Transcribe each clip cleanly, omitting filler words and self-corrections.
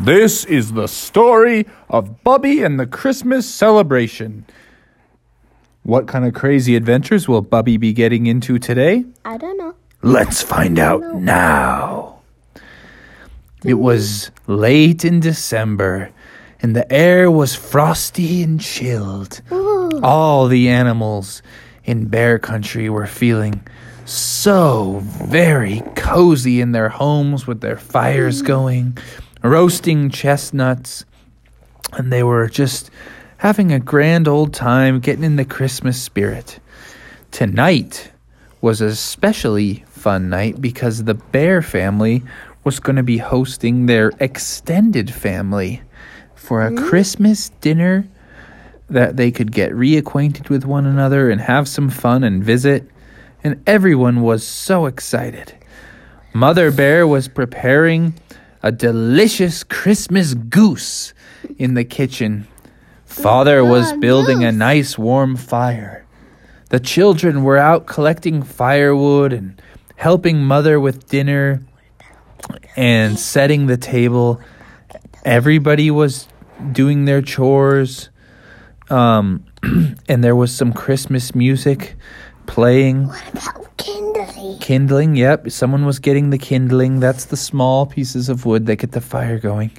This is the story of Bubby and the Christmas celebration. What kind of crazy adventures will Bubby be getting into today? I don't know. Let's find out now. It was late in December, and the air was frosty and chilled. Ooh. All the animals in Bear Country were feeling so very cozy in their homes with their fires going, roasting chestnuts, and they were just having a grand old time getting in the Christmas spirit. Tonight was a especially fun night because the Bear family was going to be hosting their extended family for a Christmas dinner that they could get reacquainted with one another and have some fun and visit, and everyone was so excited. Mother Bear was preparing a delicious Christmas goose in the kitchen. Father was building a nice warm fire. The children were out collecting firewood and helping Mother with dinner and setting the table. Everybody was doing their chores, and there was some Christmas music playing. What about kindling? Kindling, yep. Someone was getting the kindling. That's the small pieces of wood that get the fire going.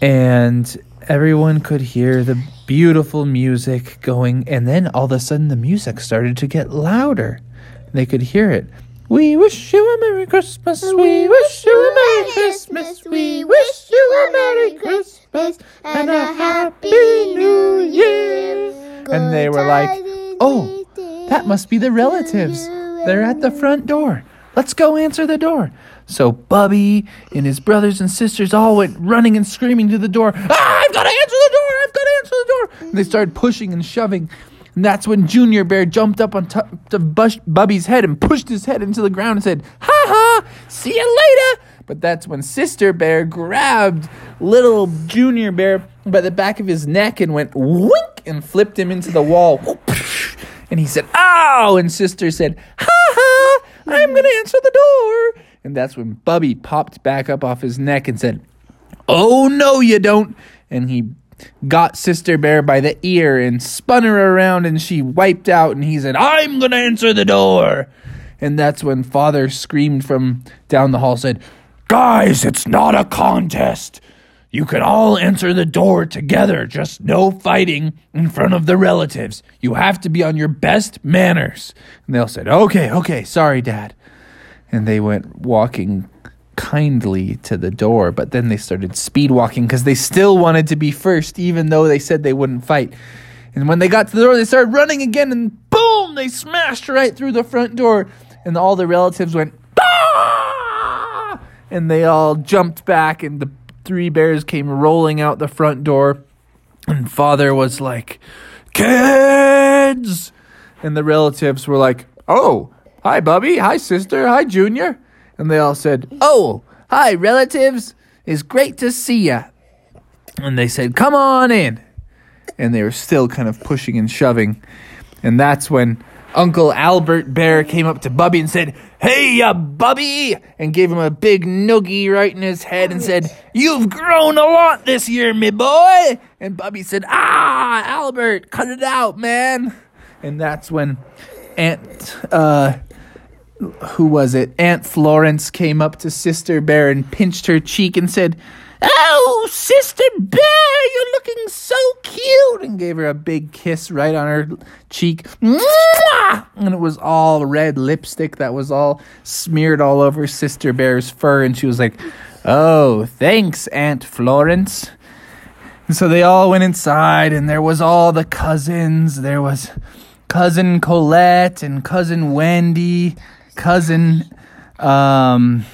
And everyone could hear the beautiful music going, and then all of a sudden the music started to get louder. They could hear it. We wish you a Merry Christmas. We wish you a Merry Christmas. We wish you a Merry Christmas and a Happy New Year. And they were like, oh, that must be the relatives. They're at the front door. Let's go answer the door. So Bubby and his brothers and sisters all went running and screaming to the door. Ah, I've got to answer the door. I've got to answer the door. And they started pushing and shoving. And that's when Junior Bear jumped up on top of Bubby's head and pushed his head into the ground and said, ha ha, see you later. But that's when Sister Bear grabbed little Junior Bear by the back of his neck and went wink and flipped him into the wall. And he said, ow. And Sister said, ha ha, I'm going to answer the door. And that's when Bubby popped back up off his neck and said, oh, no, you don't. And he got Sister Bear by the ear and spun her around, and she wiped out. And he said, I'm going to answer the door. And that's when Father screamed from down the hall, said, guys, it's not a contest. You can all answer the door together, just no fighting in front of the relatives. You have to be on your best manners. And they all said, okay, sorry, Dad. And they went walking kindly to the door, but then they started speed walking because they still wanted to be first, even though they said they wouldn't fight. And when they got to the door, they started running again, and boom, they smashed right through the front door. And all the relatives went, ah! And they all jumped back, and the three bears came rolling out the front door. And Father was like, kids! And the relatives were like, oh, hi, Bubby. Hi, Sister. Hi, Junior. And they all said, oh, hi, relatives. It's great to see ya. And they said, come on in. And they were still kind of pushing and shoving. And that's when Uncle Albert Bear came up to Bubby and said, hey, ya, Bubby. And gave him a big noogie right in his head and said, you've grown a lot this year, me boy. And Bubby said, ah, Albert, cut it out, man. And that's when Aunt Florence came up to Sister Bear and pinched her cheek and said, oh, Sister Bear, you're looking so cute, and gave her a big kiss right on her cheek. Mwah! And it was all red lipstick that was all smeared all over Sister Bear's fur, and she was like, oh, thanks, Aunt Florence. And so they all went inside, and there was all the cousins. There was Cousin Colette and Cousin Wendy, Cousin Allie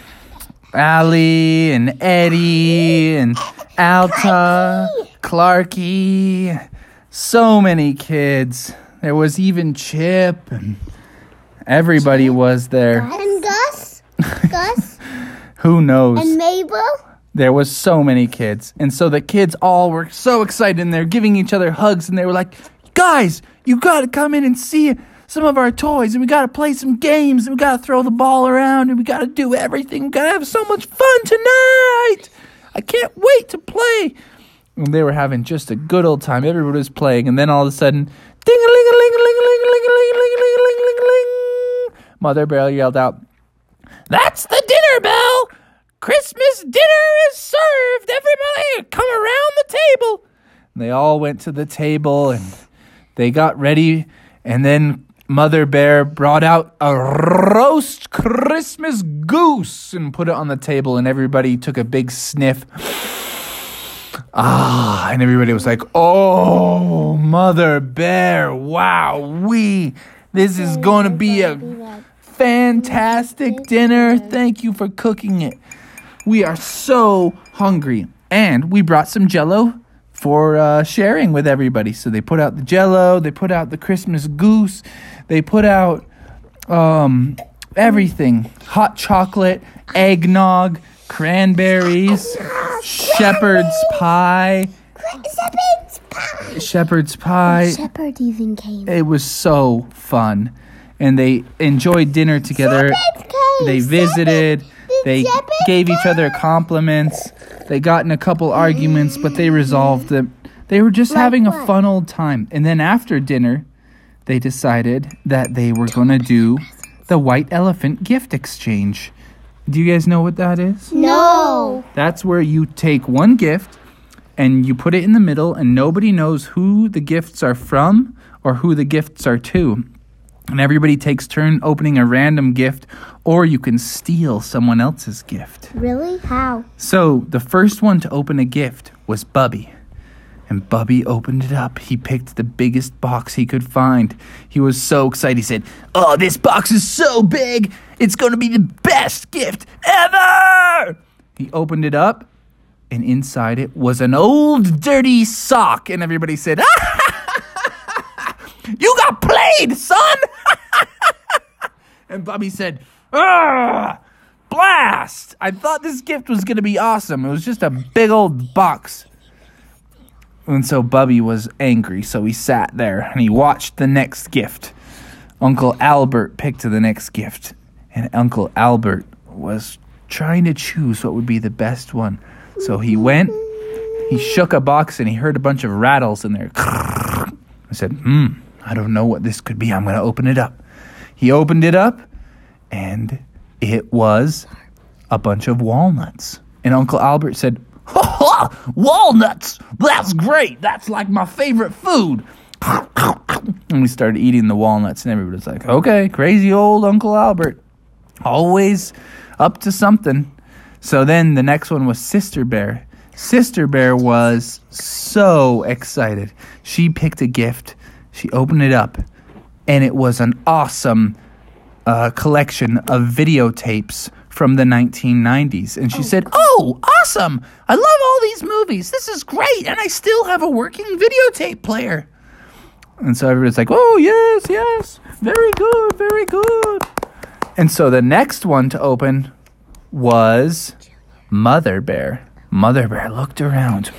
and Eddie and Alta, Clarky, so many kids. There was even Chip, and everybody was there. And Gus? Who knows? And Mabel? There was so many kids. And so the kids all were so excited, and they're giving each other hugs, and they were like, guys, you got to come in and see some of our toys, and we got to play some games, and we got to throw the ball around, and we got to do everything. We got to have so much fun tonight. I can't wait to play. And they were having just a good old time. Everybody was playing. And then all of a sudden, ding-a-ling-a-ling-a-ling-a-ling-a-ling-a-ling-a-ling-a-ling-a-ling. Mother Bear yelled out, "That's the dinner bell! Christmas dinner is served! Everybody, come around the table!" And they all went to the table, and they got ready, and then Mother Bear brought out a roast Christmas goose and put it on the table, and everybody took a big sniff. Ah, and everybody was like, "Oh, Mother Bear, wow, this is going to be a fantastic dinner. Thank you for cooking it. We are so hungry." And we brought some Jell-O for sharing with everybody. So they put out the Jell-O, they put out the Christmas goose, they put out everything. Hot chocolate, eggnog, cranberries, shepherd's pie. Shepherd even came. It was so fun. And they enjoyed dinner together. They visited. They gave each other compliments. They got in a couple arguments, but they resolved them. They were just having a fun old time. And then after dinner, they decided that they were going to do the white elephant gift exchange. Do you guys know what that is? No. That's where you take one gift and you put it in the middle, and nobody knows who the gifts are from or who the gifts are to. And everybody takes turn opening a random gift, or you can steal someone else's gift. Really? How? So the first one to open a gift was Bubby. And Bubby opened it up. He picked the biggest box he could find. He was so excited. He said, "Oh, this box is so big. It's going to be the best gift ever." He opened it up, and inside it was an old dirty sock. And everybody said, "You got played, son!" And Bubby said, "Blast! I thought this gift was going to be awesome. It was just a big old box." And so Bubby was angry, so he sat there and he watched the next gift. Uncle Albert picked the next gift, and Uncle Albert was trying to choose what would be the best one. So he went, he shook a box, and he heard a bunch of rattles in there. I said, "I don't know what this could be. I'm going to open it up." He opened it up, and it was a bunch of walnuts. And Uncle Albert said, "Ha ha! Walnuts! That's great! That's like my favorite food!" And we started eating the walnuts, and everybody was like, "Okay, crazy old Uncle Albert. Always up to something." So then the next one was Sister Bear. Sister Bear was so excited. She picked a gift. She opened it up, and it was an awesome collection of videotapes from the 1990s. And she said, "Oh, awesome! I love all these movies. This is great, and I still have a working videotape player." And so everybody's like, "Oh, yes, yes, very good, very good." And so the next one to open was Mother Bear. Mother Bear looked around.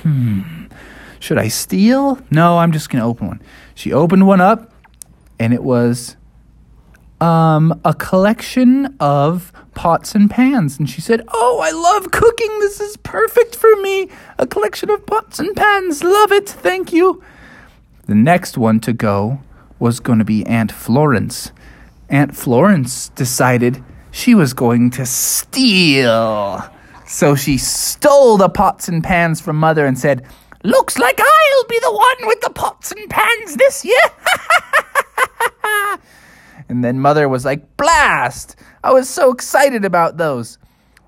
Should I steal? No, I'm just going to open one. She opened one up, and it was a collection of pots and pans. And she said, "Oh, I love cooking. This is perfect for me. A collection of pots and pans. Love it. Thank you." The next one to go was going to be Aunt Florence. Aunt Florence decided she was going to steal. So she stole the pots and pans from Mother and said, "Looks like I'll be the one with the pots and pans this year." And then Mother was like, "Blast! I was so excited about those."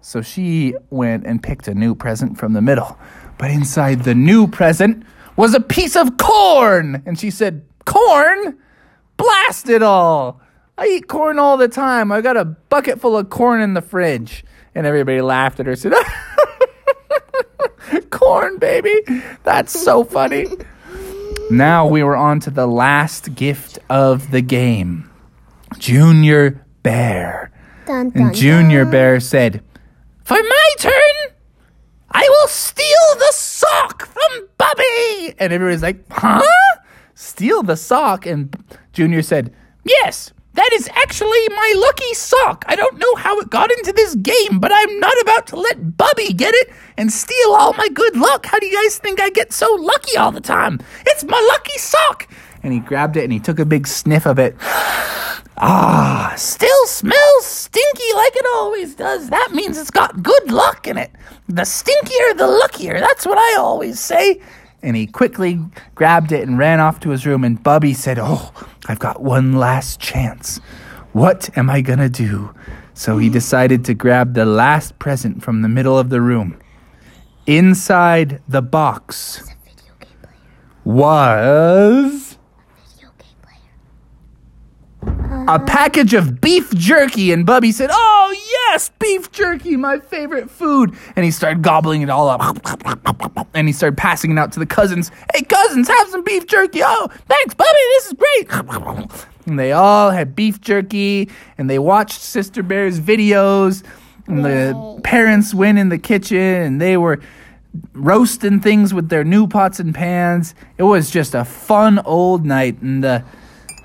So she went and picked a new present from the middle. But inside the new present was a piece of corn. And she said, "Corn? Blast it all! I eat corn all the time. I got a bucket full of corn in the fridge." And everybody laughed at her and said, "Corn, baby. That's so funny." Now we were on to the last gift of the game. Junior Bear. Dun, dun, and Junior dun. Bear said, "For my turn, I will steal the sock from Bubby." And everybody's like, "Huh? Steal the sock?" And Junior said, "Yes, That is actually my lucky sock. I don't know how it got into this game, but I'm not about to let Bubby get it and steal all my good luck. How do you guys think I get so lucky all the time? It's my lucky sock. And he grabbed it and he took a big sniff of it. Ah, still smells stinky like it always does. That means it's got good luck in it. The stinkier, the luckier. That's what I always say. And he quickly grabbed it and ran off to his room. And Bubby said, oh, I've got one last chance. What am I going to do? So he decided to grab the last present from the middle of the room. Inside the box was a package of beef jerky. And Bubby said, oh, yes, beef jerky, my favorite food. And he started gobbling it all up. And he started passing it out to the cousins. Hey, cousins, have some beef jerky. Oh, thanks, Bubby. This is great. And they all had beef jerky. And they watched Sister Bear's videos. And the parents went in the kitchen. And they were roasting things with their new pots and pans. It was just a fun old night. And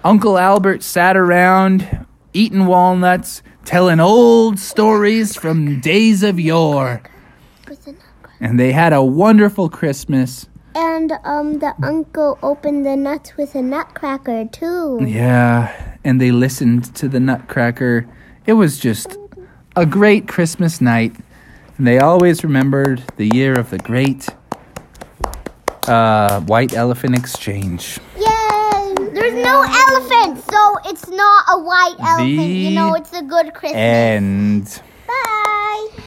Uncle Albert sat around, eating walnuts, telling old stories from days of yore. And they had a wonderful Christmas. And the uncle opened the nuts with a nutcracker, too. Yeah, and they listened to the nutcracker. It was just a great Christmas night. And they always remembered the year of the great White Elephant Exchange. There's no elephant, so it's not a white elephant. It's a good Christmas. And